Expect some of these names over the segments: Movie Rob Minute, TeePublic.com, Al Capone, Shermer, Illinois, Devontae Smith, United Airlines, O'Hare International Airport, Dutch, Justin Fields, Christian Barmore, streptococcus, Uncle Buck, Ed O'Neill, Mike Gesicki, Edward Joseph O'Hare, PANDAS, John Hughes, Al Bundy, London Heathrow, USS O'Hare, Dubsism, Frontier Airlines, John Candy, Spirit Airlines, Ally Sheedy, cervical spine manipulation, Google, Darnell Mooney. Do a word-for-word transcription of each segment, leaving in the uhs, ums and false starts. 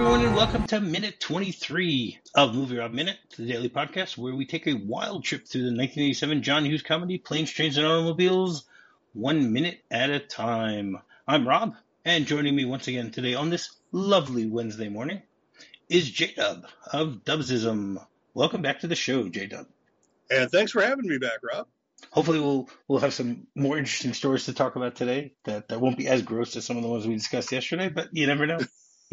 everyone, and welcome to Minute twenty-three of Movie Rob Minute, the daily podcast where we take a wild trip through the nineteen eighty-seven John Hughes comedy, Planes, Trains, and Automobiles, one minute at a time. I'm Rob, and joining me once again today on this lovely Wednesday morning is J-Dub of Dubsism. Welcome back to the show, J-Dub. And thanks for having me back, Rob. Hopefully we'll we'll have some more interesting stories to talk about today that, that won't be as gross as some of the ones we discussed yesterday, but you never know.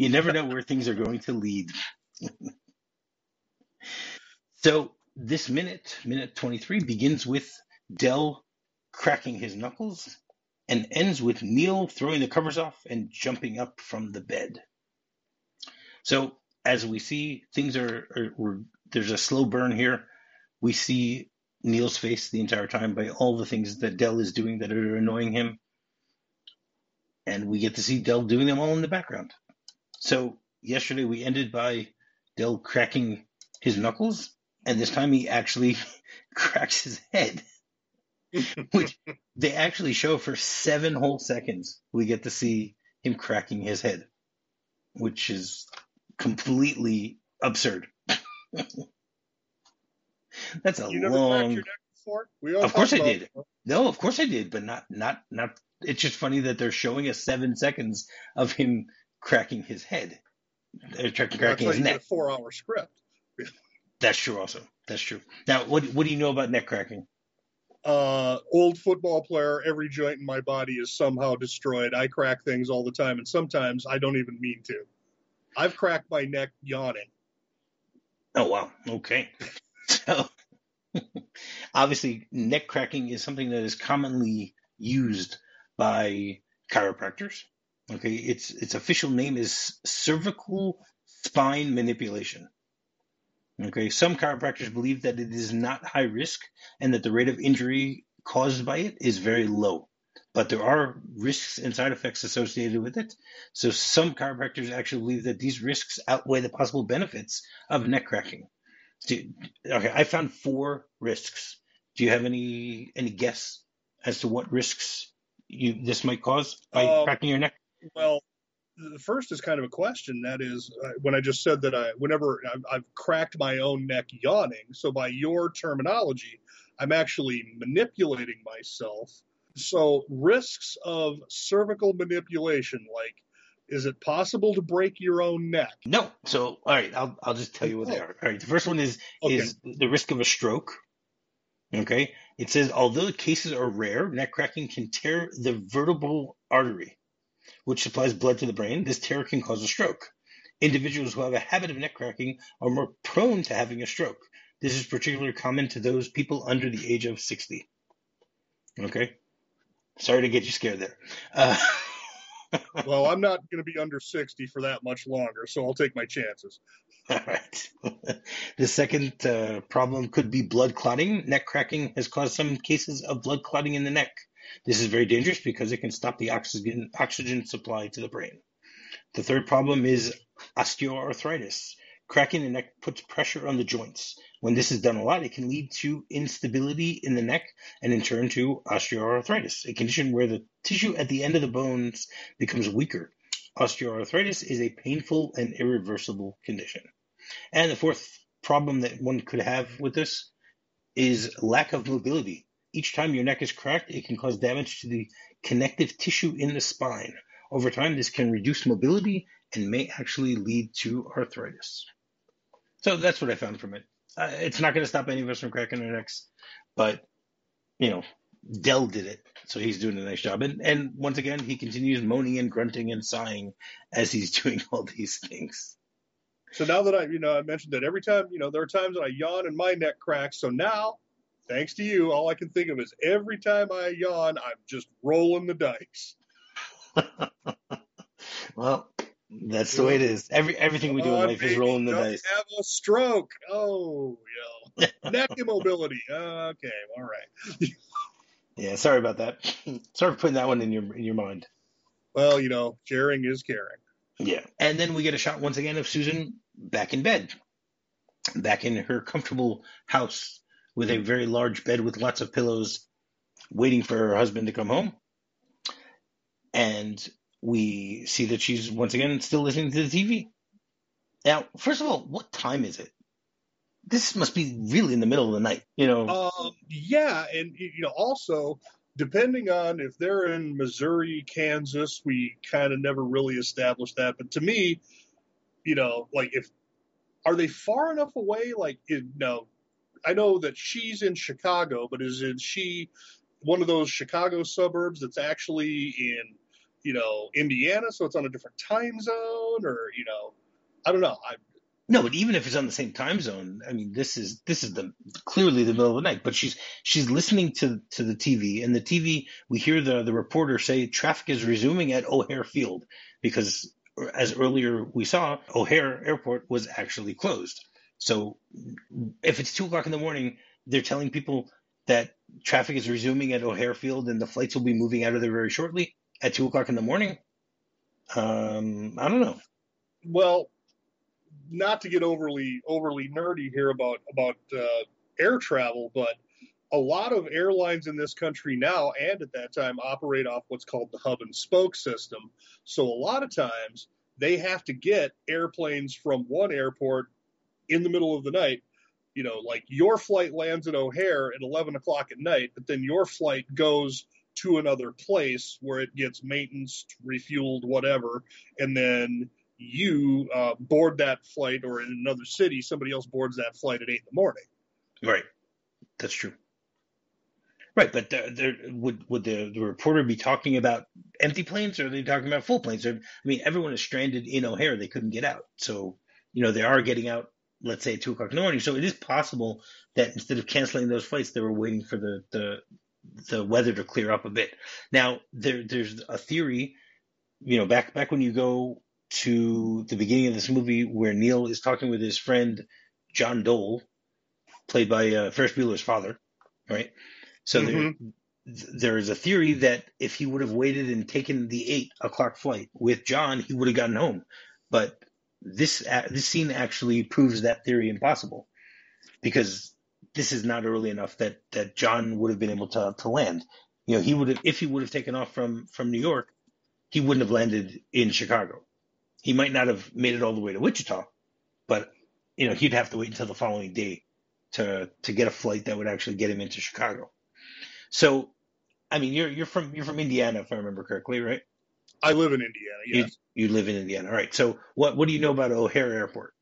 You never know where things are going to lead. So this minute, minute twenty-three, begins with Dell cracking his knuckles and ends with Neil throwing the covers off and jumping up from the bed. So as we see, things are, are we're, there's a slow burn here. We see Neil's face the entire time by all the things that Dell is doing that are annoying him. And we get to see Dell doing them all in the background. So yesterday we ended by Dell cracking his knuckles, and this time he actually cracks his head, which they actually show for seven whole seconds. We get to see him cracking his head, which is completely absurd. That's a you never long. Cracked your neck before? We all of course I did. It. No, of course I did, but not, not, not. It's just funny that they're showing us seven seconds of him cracking his head. They're cracking That's his like neck. A four-hour script. That's true. Also, that's true. Now, what what do you know about neck cracking? Uh, old football player. Every joint in my body is somehow destroyed. I crack things all the time, and sometimes I don't even mean to. I've cracked my neck yawning. Oh wow. Okay. So, obviously, neck cracking is something that is commonly used by chiropractors. Okay, its its official name is cervical spine manipulation. Okay, some chiropractors believe that it is not high risk and that the rate of injury caused by it is very low. But there are risks and side effects associated with it. So some chiropractors actually believe that these risks outweigh the possible benefits of neck cracking. Dude, okay, I found four risks. Do you have any any guess as to what risks you this might cause by um, cracking your neck? Well, the first is kind of a question. That is, uh, when I just said that I, whenever I've, I've cracked my own neck yawning, so by your terminology, I'm actually manipulating myself. So risks of cervical manipulation, like, is it possible to break your own neck? No. So, all right, I'll, I'll just tell you what oh. they are. All right, the first one is, okay. is the risk of a stroke. Okay. It says, although cases are rare, neck cracking can tear the vertebral artery, which supplies blood to the brain. This tear can cause a stroke. Individuals who have a habit of neck cracking are more prone to having a stroke. This is particularly common to those people under the age of sixty. Okay. Sorry to get you scared there. Uh, well, I'm not going to be under sixty for that much longer, so I'll take my chances. All right. The second uh, problem could be blood clotting. Neck cracking has caused some cases of blood clotting in the neck. This is very dangerous because it can stop the oxygen oxygen supply to the brain. The third problem is osteoarthritis. Cracking the neck puts pressure on the joints. When this is done a lot, it can lead to instability in the neck and in turn to osteoarthritis, a condition where the tissue at the end of the bones becomes weaker. Osteoarthritis is a painful and irreversible condition. And the fourth problem that one could have with this is lack of mobility. Each time your neck is cracked, it can cause damage to the connective tissue in the spine. Over time, this can reduce mobility and may actually lead to arthritis. So that's what I found from it. Uh, it's not going to stop any of us from cracking our necks, but, you know, Dell did it, so he's doing a nice job. And, and once again, he continues moaning and grunting and sighing as he's doing all these things. So now that I, you know, I mentioned that every time, you know, there are times that I yawn and my neck cracks, so now, thanks to you, all I can think of is every time I yawn, I'm just rolling the dice. Well, that's the way it is. Every Everything we do in life is rolling the dice. Have a stroke. Oh, yeah. Neck immobility. Okay, all right. Yeah, sorry about that. Sorry for putting that one in your in your mind. Well, you know, sharing is caring. Yeah. And then we get a shot once again of Susan back in bed, back in her comfortable house, with a very large bed with lots of pillows, waiting for her husband to come home. And we see that she's, once again, still listening to the T V. Now, first of all, what time is it? This must be really in the middle of the night, you know. Um, yeah, and you know, also depending on if they're in Missouri, Kansas, we kind of never really established that. But to me, you know, like if are they far enough away? Like, you know, I know that she's in Chicago, but is it she one of those Chicago suburbs that's actually in, you know, Indiana, so it's on a different time zone, or you know, I don't know. I, No, but even if it's on the same time zone, I mean, this is this is the clearly the middle of the night. But she's she's listening to to the T V, and the T V, we hear the the reporter say traffic is resuming at O'Hare Field because, as earlier we saw, O'Hare Airport was actually closed. So if it's two o'clock in the morning, they're telling people that traffic is resuming at O'Hare Field and the flights will be moving out of there very shortly at two o'clock in the morning. Um, I don't know. Well. Not to get overly overly nerdy here about about uh, air travel, but a lot of airlines in this country now and at that time operate off what's called the hub and spoke system. So a lot of times they have to get airplanes from one airport in the middle of the night. You know, like your flight lands at O'Hare at eleven o'clock at night, but then your flight goes to another place where it gets maintenance, refueled, whatever, and then you uh, board that flight, or in another city, somebody else boards that flight at eight in the morning. Right. That's true. Right. But there, there, would would the, the reporter be talking about empty planes, or are they talking about full planes? I mean, everyone is stranded in O'Hare. They couldn't get out. So, you know, they are getting out, let's say, at two o'clock in the morning. So it is possible that instead of canceling those flights, they were waiting for the, the, the weather to clear up a bit. Now, there there's a theory, you know, back back when you go to the beginning of this movie where Neil is talking with his friend John Dole, played by uh, Ferris Bueller's father, right? So mm-hmm. there, there is a theory that if he would have waited and taken the eight o'clock flight with John, he would have gotten home. But this uh, this scene actually proves that theory impossible, because this is not early enough that, that John would have been able to, to land. You know, he would have, if he would have taken off from, from New York, he wouldn't have landed in Chicago. He might not have made it all the way to Wichita, but you know he'd have to wait until the following day to to get a flight that would actually get him into Chicago. So, I mean, you're you're from you're from Indiana, if I remember correctly, right? I live in Indiana. Yes, you, you live in Indiana. All right. So, what what do you know about O'Hare Airport?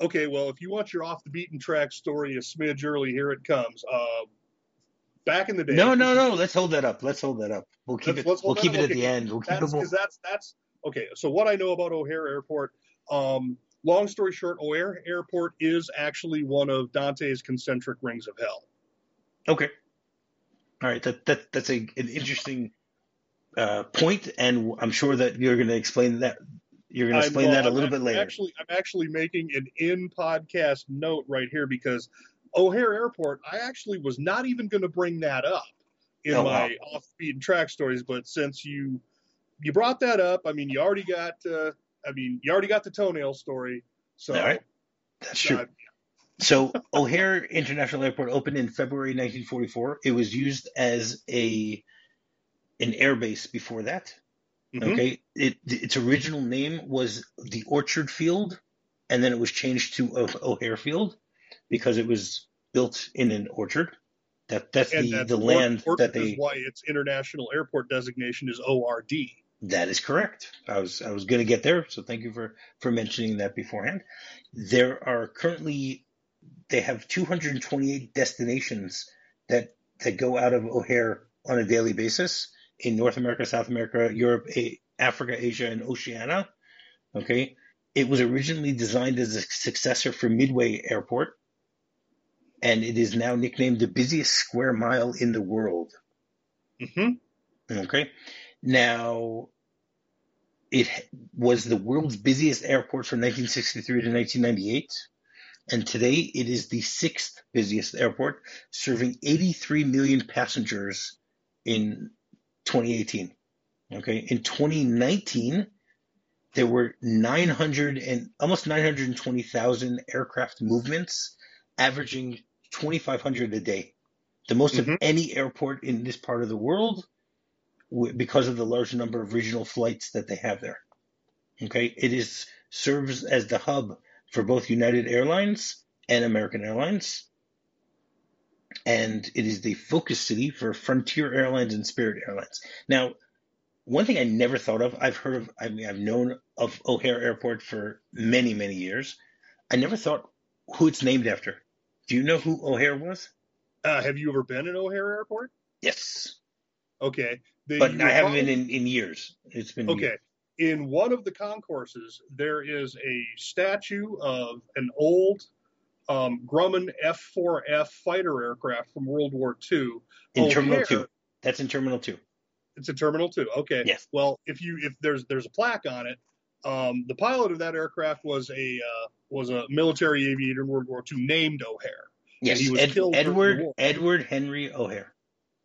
Okay, well, if you want your off the beaten track story a smidge early, here it comes. Uh, Back in the day. No, no, no. Let's hold that up. Let's hold that up. We'll keep it. We'll keep it at the end. We'll keep it. Because that's that's. Okay, so what I know about O'Hare Airport, um, long story short, O'Hare Airport is actually one of Dante's concentric rings of hell. Okay. All right, that, that that's a, an interesting uh, point, and I'm sure that you're going to explain that. You're going to explain that a little I'm, bit later. Actually, I'm actually making an in-podcast note right here, because O'Hare Airport, I actually was not even going to bring that up in oh, my wow. off-beat and track stories, but since you... You brought that up. I mean, you already got. Uh, I mean, you already got the toenail story. So, all right, that's true. Uh, so, O'Hare International Airport opened in February nineteen forty-four. It was used as a an airbase before that. Mm-hmm. Okay, it, its original name was the Orchard Field, and then it was changed to O'Hare Field because it was built in an orchard. That that's and the that's the land that they. Is why its international airport designation is O R D. That is correct. I was I was going to get there, so thank you for, for mentioning that beforehand. There are currently, they have two hundred twenty-eight destinations that, that go out of O'Hare on a daily basis in North America, South America, Europe, a- Africa, Asia, and Oceania. Okay, it was originally designed as a successor for Midway Airport, and it is now nicknamed the busiest square mile in the world. Mm-hmm. Okay. Now, it was the world's busiest airport from nineteen sixty-three to nineteen ninety-eight, and today it is the sixth busiest airport, serving eighty-three million passengers in twenty eighteen. Okay, in twenty nineteen, there were nine hundred and almost nine hundred twenty thousand aircraft movements, averaging twenty-five hundred a day, the most mm-hmm. of any airport in this part of the world, because of the large number of regional flights that they have there. Okay, it is serves as the hub for both United Airlines and American Airlines. And it is the focus city for Frontier Airlines and Spirit Airlines. Now, one thing I never thought of, I've heard of, I mean, I've known of O'Hare Airport for many, many years. I never thought who it's named after. Do you know who O'Hare was? Uh, have you ever been at O'Hare Airport? Yes. Okay. The, but I haven't been in, in years. It's been okay. Years. In one of the concourses, there is a statue of an old um, Grumman F four F fighter aircraft from World War Two. In Terminal two. That's in Terminal two. It's in Terminal two. Okay. Yes. Well, if you if there's there's a plaque on it, um, the pilot of that aircraft was a uh, was a military aviator in World War Two named O'Hare. Yes. He was Ed, killed Edward Edward Henry O'Hare.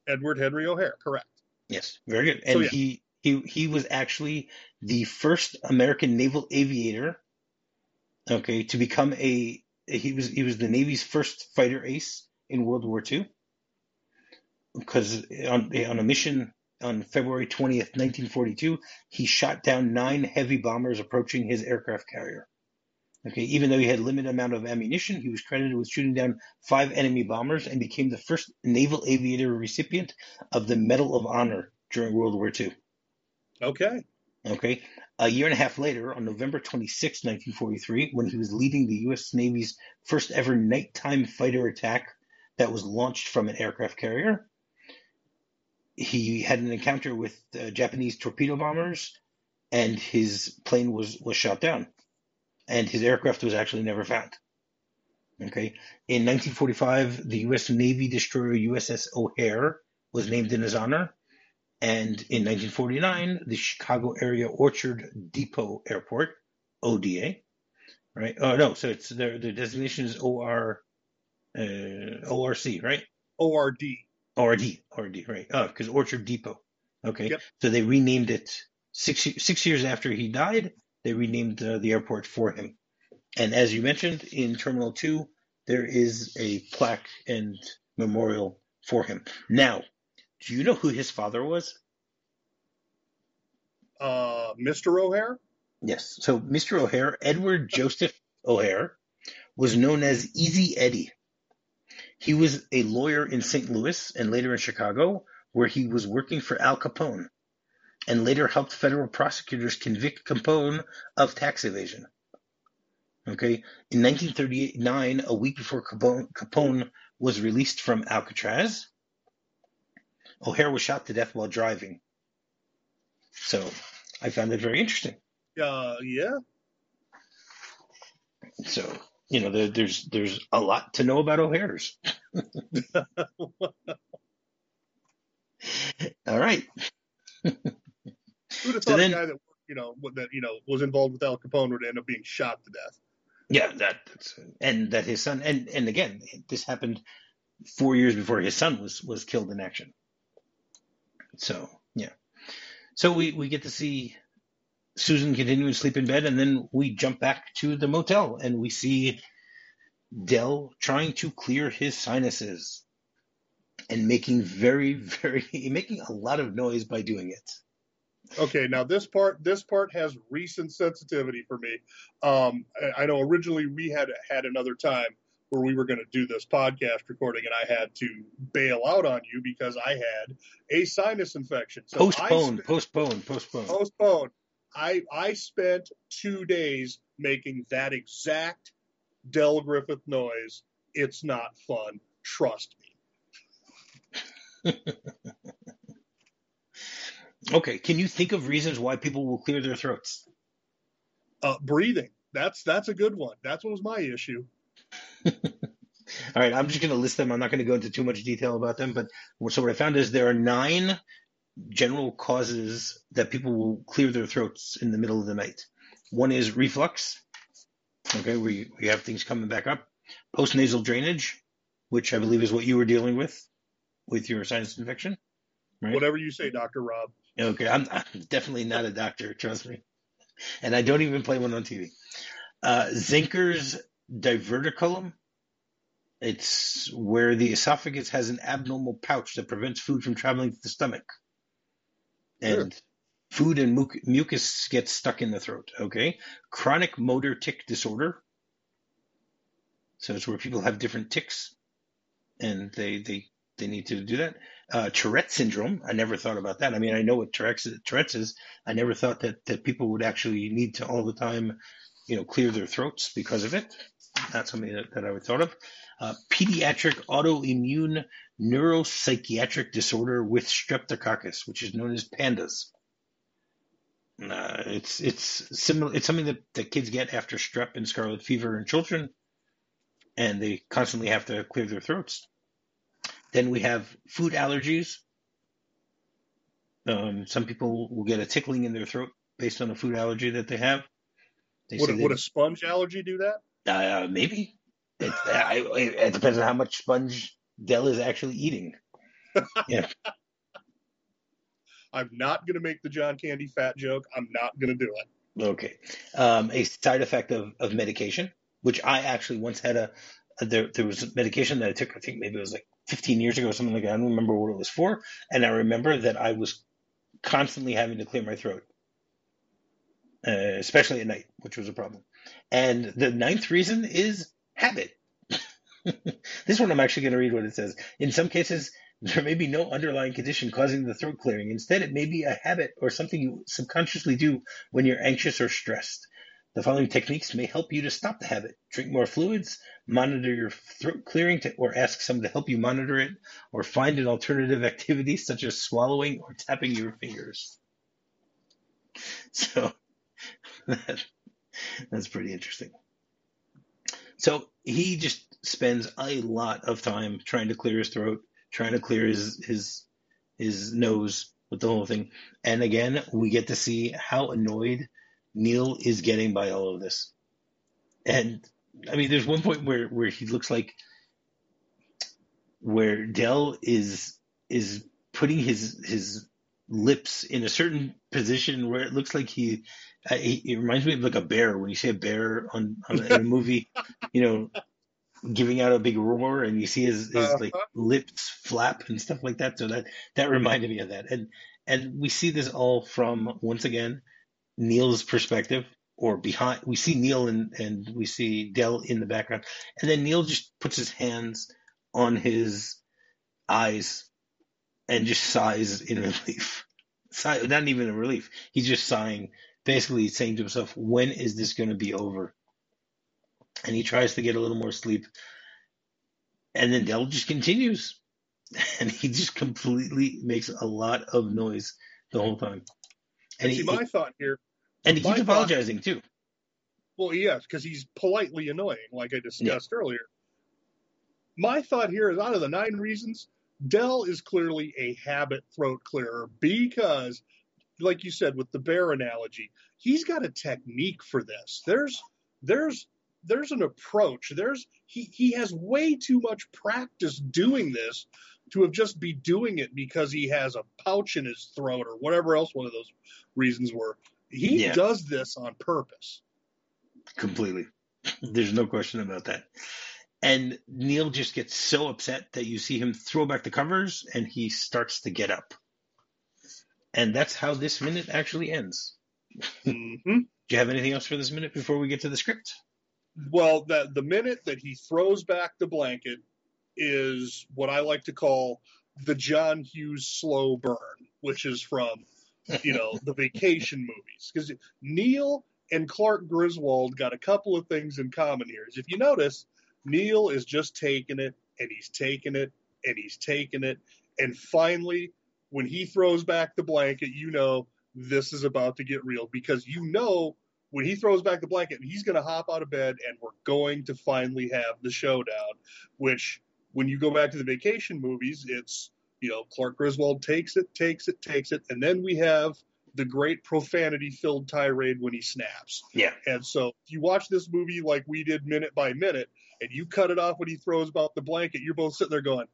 Edward Henry O'Hare, correct. Yes, very good. And so, yeah. he, he he was actually the first American naval aviator, okay, to become a he was he was the Navy's first fighter ace in World War Two. Because on on a mission on February twentieth, nineteen forty-two, he shot down nine heavy bombers approaching his aircraft carrier. Okay, even though he had a limited amount of ammunition, he was credited with shooting down five enemy bombers and became the first naval aviator recipient of the Medal of Honor during World War Two. Okay. Okay. A year and a half later, on November twenty-sixth, nineteen forty-three, when he was leading the U S Navy's first ever nighttime fighter attack that was launched from an aircraft carrier, he had an encounter with uh, Japanese torpedo bombers, and his plane was, was shot down. And his aircraft was actually never found. Okay. In nineteen forty-five, the U S Navy destroyer U S S O'Hare was named in his honor. And in nineteen forty-nine, the Chicago Area Orchard Depot Airport, O D A, right? Oh, no. So it's their, their designation is O R, uh, O R C, right? O R D. O R D. O R D, right. Oh, because Orchard Depot. Okay. Yep. So they renamed it six, six years after he died. They renamed uh, the airport for him. And as you mentioned, in Terminal two, there is a plaque and memorial for him. Now, do you know who his father was? Uh, Mister O'Hare? Yes. So Mister O'Hare, Edward Joseph O'Hare, was known as Easy Eddie. He was a lawyer in Saint Louis and later in Chicago, where he was working for Al Capone, and later helped federal prosecutors convict Capone of tax evasion. Okay, in nineteen thirty-nine, a week before Capone, Capone was released from Alcatraz, O'Hare was shot to death while driving. So I found it very interesting. Uh, yeah. So, you know, there, there's there's a lot to know about O'Hares. All right. Who would have thought so then, a guy that you know that you know was involved with Al Capone would end up being shot to death? Yeah, that that's, and that his son and, and again this happened four years before his son was, was killed in action. So yeah, so we, we get to see Susan continue to sleep in bed, and then we jump back to the motel and we see Dell trying to clear his sinuses and making very very making a lot of noise by doing it. Okay, now this part this part has recent sensitivity for me. Um, I, I know originally we had had another time where we were going to do this podcast recording, and I had to bail out on you because I had a sinus infection. So postpone, spent, postpone, postpone, postpone. I I spent two days making that exact Del Griffith noise. It's not fun. Trust me. Okay, can you think of reasons why people will clear their throats? Uh, breathing. That's that's a good one. That's what was my issue. All right, I'm just going to list them. I'm not going to go into too much detail about them. But so what I found is there are nine general causes that people will clear their throats in the middle of the night. One is reflux. Okay, where you, you have things coming back up. Postnasal drainage, which I believe is what you were dealing with with your sinus infection. Right? Whatever you say, Doctor Rob. Okay, I'm, I'm definitely not a doctor, trust me. And I don't even play one on T V. Uh, Zinker's diverticulum. It's where the esophagus has an abnormal pouch that prevents food from traveling to the stomach. And sure. Food and mu- mucus gets stuck in the throat, okay? Chronic motor tic disorder. So it's where people have different tics and they they, they need to do that. Uh, Tourette syndrome. I never thought about that. I mean, I know what Tourette's, Tourette's is. I never thought that, that people would actually need to all the time, you know, clear their throats because of it. Not something that, that I would thought of. Uh, pediatric autoimmune neuropsychiatric disorder with streptococcus, which is known as PANDAS. Uh, it's it's similar. It's something that, that kids get after strep and scarlet fever in children, and they constantly have to clear their throats. Then we have food allergies. Um, some people will get a tickling in their throat based on a food allergy that they have. They would, would they, a sponge allergy do that? Uh, maybe. It, I, it depends on how much sponge Dell is actually eating. Yeah. I'm not going to make the John Candy fat joke. I'm not going to do it. Okay. Um, a side effect of, of medication, which I actually once had a, a there, there was medication that I took, I think maybe it was like fifteen years ago or something like that. I don't remember what it was for. And I remember that I was constantly having to clear my throat, uh, especially at night, which was a problem. And the ninth reason is habit. This one I'm actually going to read what it says. In some cases, there may be no underlying condition causing the throat clearing. Instead, it may be a habit or something you subconsciously do when you're anxious or stressed. The following techniques may help you to stop the habit. Drink more fluids, monitor your throat clearing, to, or ask someone to help you monitor it, or find an alternative activity such as swallowing or tapping your fingers. So that, that's pretty interesting. So he just spends a lot of time trying to clear his throat, trying to clear his, his his nose with the whole thing. And again, we get to see how annoyed Neil is getting by all of this. And I mean, there's one point where, where he looks like where Dell is is putting his his lips in a certain position where it looks like he uh, he it reminds me of like a bear when you see a bear on, on in a movie, you know, giving out a big roar, and you see his, his uh-huh. like lips flap and stuff like that. So that, that reminded me of that. And, and we see this all from, once again, Neil's perspective, or behind, we see Neil and, and we see Dell in the background. And then Neil just puts his hands on his eyes and just sighs in relief. Sigh, not even in relief. He's just sighing, basically saying to himself, when is this going to be over? And he tries to get a little more sleep. And then Dell just continues. And he just completely makes a lot of noise the whole time. And see, he, my thought here. And he keeps apologizing, thought, too. Well, yes, because he's politely annoying, like I discussed yeah. earlier. My thought here is, out of the nine reasons, Dell is clearly a habit throat clearer because, like you said, with the bear analogy, he's got a technique for this. There's, there's, There's an approach. There's he, he has way too much practice doing this to have just be doing it because he has a pouch in his throat or whatever else one of those reasons were. He yeah. does this on purpose. Completely. There's no question about that. And Neil just gets so upset that you see him throw back the covers and he starts to get up. And that's how this minute actually ends. Mm-hmm. Do you have anything else for this minute before we get to the script? Well, the, the minute that he throws back the blanket is what I like to call the John Hughes slow burn, which is from, you know, the vacation movies. Because Neil and Clark Griswold got a couple of things in common here. If you notice, Neil is just taking it, and he's taking it, and he's taking it. And finally, when he throws back the blanket, you know this is about to get real because you know when he throws back the blanket, he's going to hop out of bed and we're going to finally have the showdown, which when you go back to the vacation movies, it's, you know, Clark Griswold takes it, takes it, takes it. And then we have the great profanity filled tirade when he snaps. Yeah. And so if you watch this movie like we did minute by minute and you cut it off when he throws back the blanket, you're both sitting there going,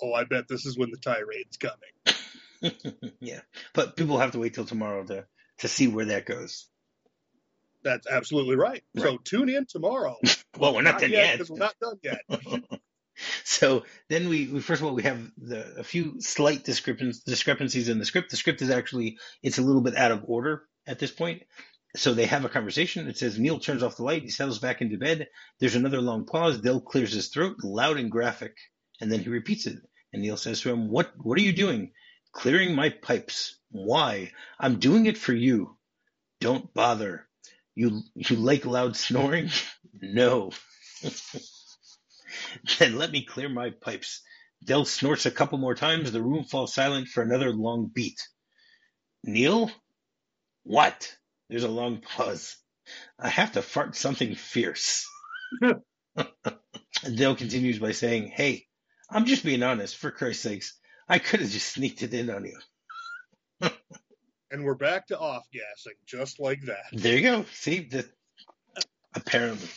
oh, I bet this is when the tirade's coming. Yeah. But people have to wait till tomorrow to, to see where that goes. That's absolutely right. right. So tune in tomorrow. Well, we're not, not done yet. Because we're not done yet. So then we, we first of all, we have the, a few slight discrepancies in the script. The script is actually, it's a little bit out of order at this point. So they have a conversation. It says Neil turns off the light. He settles back into bed. There's another long pause. Dell clears his throat, loud and graphic. And then he repeats it. And Neil says to him, what, what are you doing? Clearing my pipes. Why? I'm doing it for you. Don't bother. You, you like loud snoring? No. Then let me clear my pipes. Dell snorts a couple more times. The room falls silent for another long beat. Neil? What? There's a long pause. I have to fart something fierce. Dell continues by saying, hey, I'm just being honest, for Christ's sakes. I could have just sneaked it in on you. And we're back to off-gassing, just like that. There you go. See, the, apparently.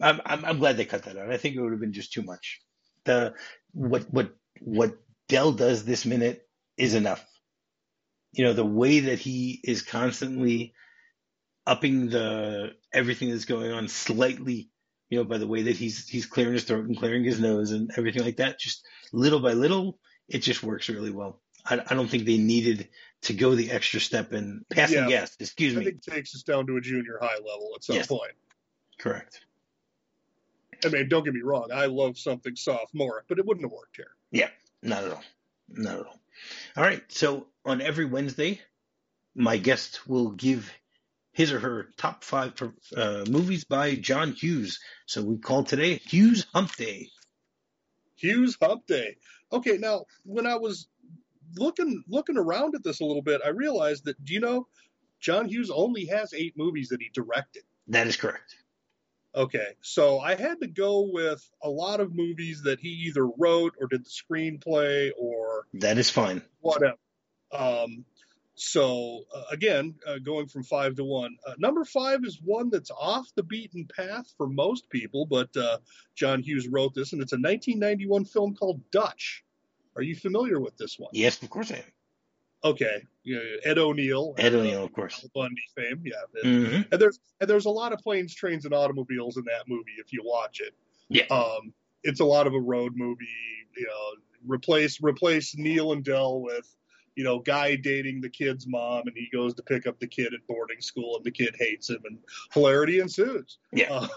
I'm, I'm I'm glad they cut that out. I think it would have been just too much. The What, what, what Dell does this minute is enough. You know, the way that he is constantly upping the everything that's going on slightly, you know, by the way that he's he's clearing his throat and clearing his nose and everything like that, just little by little, it just works really well. I, I don't think they needed to go the extra step in passing yeah. gas. Excuse me. I think it takes us down to a junior high level at some yes. point. Correct. I mean, don't get me wrong. I love something sophomoric, but it wouldn't have worked here. Yeah, not at all. Not at all. All right. So on every Wednesday, my guest will give his or her top five uh, movies by John Hughes. So we call today Hughes Hump Day. Hughes Hump Day. Okay, now, when I was looking looking around at this a little bit, I realized that, do you know, John Hughes only has eight movies that he directed. That is correct. Okay, so I had to go with a lot of movies that he either wrote or did the screenplay or... That is fine. Whatever. Um So, uh, again, uh, going from five to one. Uh, number five is one that's off the beaten path for most people, but uh, John Hughes wrote this, and it's a nineteen ninety-one film called Dutch. Are you familiar with this one? Yes, of course I am. Okay. You know, Ed O'Neill. Ed O'Neill, uh, of course. Al Bundy fame, yeah. And, mm-hmm. and, there's, and there's a lot of planes, trains, and automobiles in that movie if you watch it. Yeah. Um, it's a lot of a road movie. You know, replace replace Neil and Dell with... you know, guy dating the kid's mom, and he goes to pick up the kid at boarding school, and the kid hates him, and hilarity ensues. Yeah. Uh,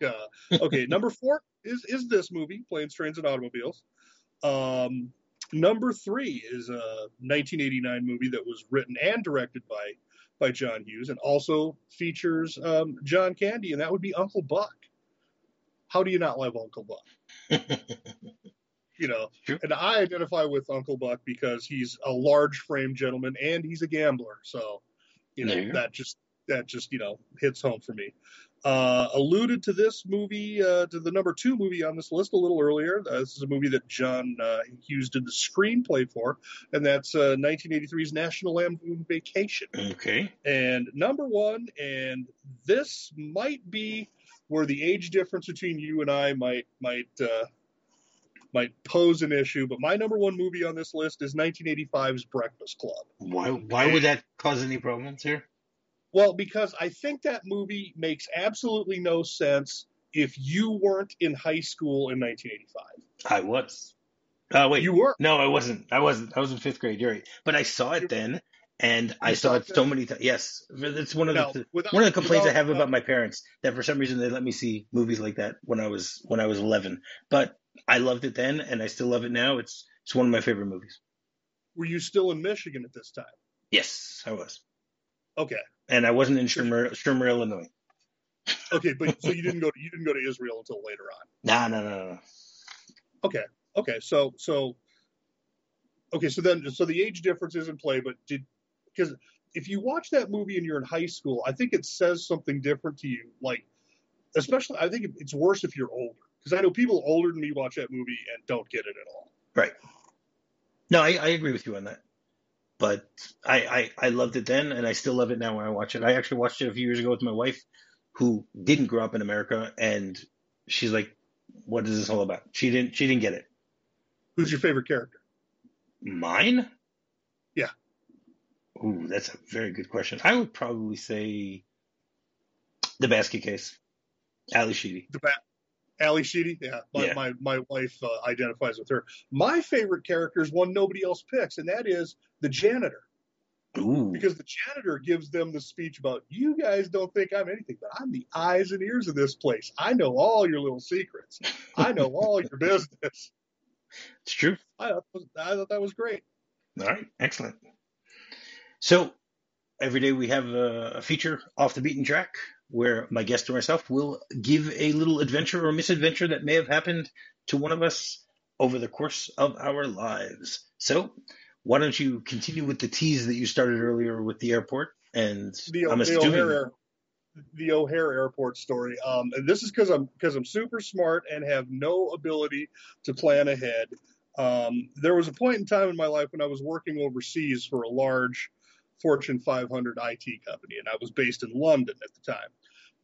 yeah. Okay, number four is is this movie, Planes, Trains, and Automobiles. Um, number three is a nineteen eighty-nine movie that was written and directed by, by John Hughes, and also features um, John Candy, and that would be Uncle Buck. How do you not love Uncle Buck? You know, sure. And I identify with Uncle Buck because he's a large framed gentleman and he's a gambler. So, you know, you that just, that just, you know, hits home for me. Uh, alluded to this movie, uh, to the number two movie on this list a little earlier. Uh, this is a movie that John uh, Hughes did the screenplay for, and that's uh, nineteen eighty-three's National Lampoon Vacation. Okay. And number one, and this might be where the age difference between you and I might, might, uh, might pose an issue, but my number one movie on this list is nineteen eighty-five's Breakfast Club. Why Why would that cause any problems here? Well, because I think that movie makes absolutely no sense if you weren't in high school in nineteen eighty-five. I was. Uh, wait. You were? No, I wasn't. I wasn't. I was in fifth grade, you're right. But I saw it then, and you I saw it so many times. Yes. It's one of, now, the, without, one of the complaints without, I have about uh, my parents, that for some reason they let me see movies like that when I was when I was eleven. But I loved it then, and I still love it now. It's it's one of my favorite movies. Were you still in Michigan at this time? Yes, I was. Okay. And I wasn't in Shermer, Shermer, Illinois. Okay, but so you didn't go to, you didn't go to Israel until later on. Nah, no, no, no. Okay, okay. So, so, okay. So then, so the age difference is in play, but did because if you watch that movie and you're in high school, I think it says something different to you. Like, especially, I think it's worse if you're older. Because I know people older than me watch that movie and don't get it at all. Right. No, I, I agree with you on that. But I, I, I loved it then, and I still love it now when I watch it. I actually watched it a few years ago with my wife, who didn't grow up in America, and she's like, what is this all about? She didn't she didn't get it. Who's your favorite character? Mine? Yeah. Ooh, that's a very good question. I would probably say the basket case. Ally Sheedy. The Bat. Ally Sheedy? Yeah. My, yeah. my, my wife uh, identifies with her. My favorite character is one nobody else picks, and that is the janitor. Ooh. Because the janitor gives them the speech about, you guys don't think I'm anything, but I'm the eyes and ears of this place. I know all your little secrets. I know all your business. It's true. I thought, I thought that was great. All right. Excellent. So every day we have a feature off the beaten track where my guest or myself will give a little adventure or misadventure that may have happened to one of us over the course of our lives. So why don't you continue with the tease that you started earlier with the airport and the, I'm the assuming... O'Hare, the O'Hare Airport story. Um, and this is because I'm because I'm super smart and have no ability to plan ahead. Um, there was a point in time in my life when I was working overseas for a large Fortune five hundred I T company, and I was based in London at the time.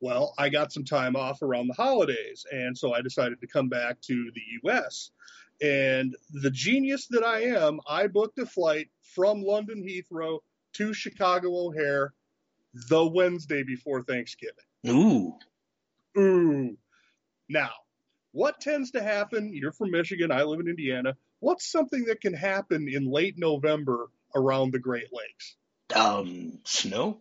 Well, I got some time off around the holidays, and so I decided to come back to the U S And the genius that I am, I booked a flight from London Heathrow to Chicago O'Hare the Wednesday before Thanksgiving. Ooh. Ooh. Now, what tends to happen? You're from Michigan. I live in Indiana. What's something that can happen in late November around the Great Lakes? Um, snow.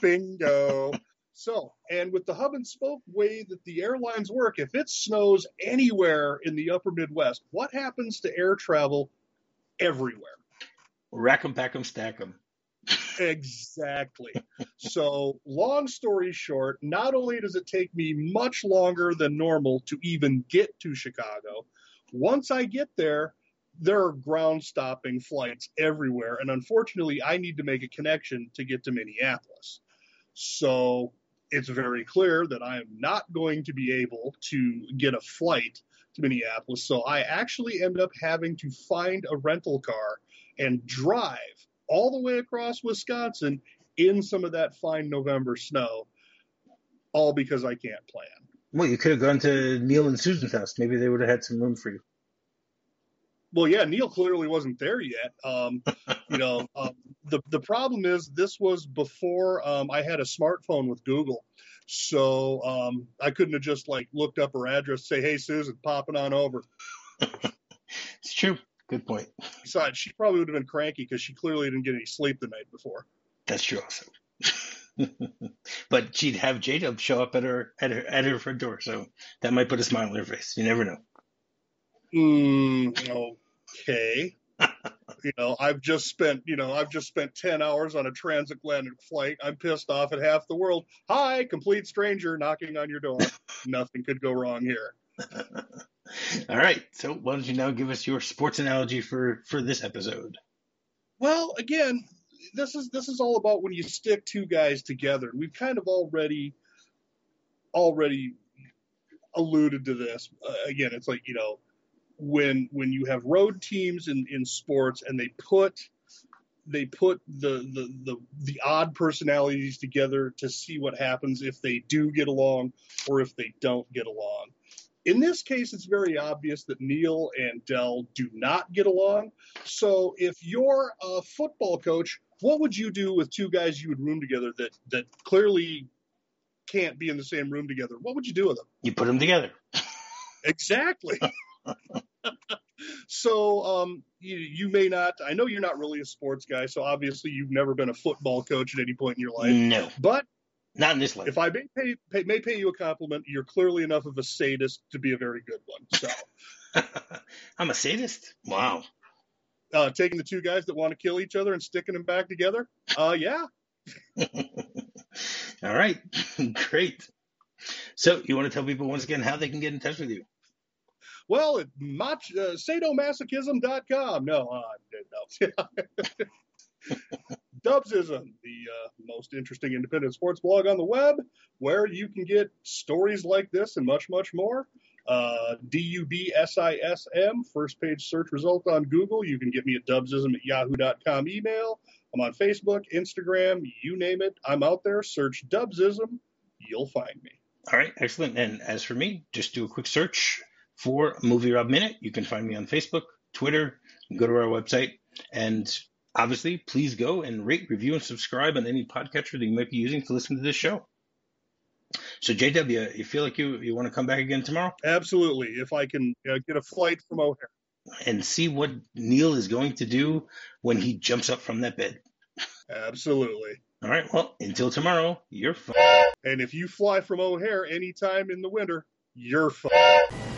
Bingo. So, and with the hub and spoke way that the airlines work, if it snows anywhere in the upper Midwest, what happens to air travel everywhere? Rack 'em, pack 'em, stack 'em. Exactly. So, long story short, not only does it take me much longer than normal to even get to Chicago, once I get there, there are ground-stopping flights everywhere, and unfortunately, I need to make a connection to get to Minneapolis. So it's very clear that I am not going to be able to get a flight to Minneapolis. So I actually end up having to find a rental car and drive all the way across Wisconsin in some of that fine November snow, all because I can't plan. Well, you could have gone to Neil and Susan's house. Maybe they would have had some room for you. Well, yeah, Neil clearly wasn't there yet. Um, you know, um, the the problem is this was before um, I had a smartphone with Google, so um, I couldn't have just like looked up her address, say, "Hey, Susan, popping on over." It's true. Good point. Besides, she probably would have been cranky because she clearly didn't get any sleep the night before. That's true, also. But she'd have J-Dub show up at her at her at her front door, so that might put a smile on her face. You never know. Mm, no. Okay. You know, I've just spent, you know, I've just spent ten hours on a transatlantic flight. I'm pissed off at half the world. Hi, complete stranger knocking on your door. Nothing could go wrong here. All right. So why don't you now give us your sports analogy for, for this episode? Well, again, this is, this is all about when you stick two guys together. We've kind of already, already alluded to this. Uh, again, it's like, you know, When when you have road teams in, in sports and they put they put the, the the the odd personalities together to see what happens if they do get along or if they don't get along. In this case, it's very obvious that Neil and Dell do not get along. So if you're a football coach, what would you do with two guys you would room together that that clearly can't be in the same room together? What would you do with them? You put them together. Exactly. So um, you, you may not, I know you're not really a sports guy, so obviously you've never been a football coach at any point in your life. No. But not in this life. If I may pay, pay, may pay you a compliment, you're clearly enough of a sadist to be a very good one. So I'm a sadist? Wow. Uh, taking the two guys that want to kill each other and sticking them back together? Uh, yeah. All right. Great. So you want to tell people once again how they can get in touch with you? Well, at mach, uh, sadomasochism dot com. No, uh, no. Dubsism, the uh, most interesting independent sports blog on the web, where you can get stories like this and much, much more. Uh, D U B S I S M, first page search result on Google. You can get me at dubsism at yahoo dot com email. I'm on Facebook, Instagram, you name it. I'm out there. Search Dubsism. You'll find me. All right, excellent. And as for me, just do a quick search for Movie Rob Minute. You can find me on Facebook, Twitter, and go to our website. And obviously, please go and rate, review, and subscribe on any podcatcher that you might be using to listen to this show. So J W, you feel like you, you want to come back again tomorrow? Absolutely, if I can uh, get a flight from O'Hare. And see what Neil is going to do when he jumps up from that bed. Absolutely. All right, well, until tomorrow, you're f***ed. And if you fly from O'Hare anytime in the winter, you're f***ed.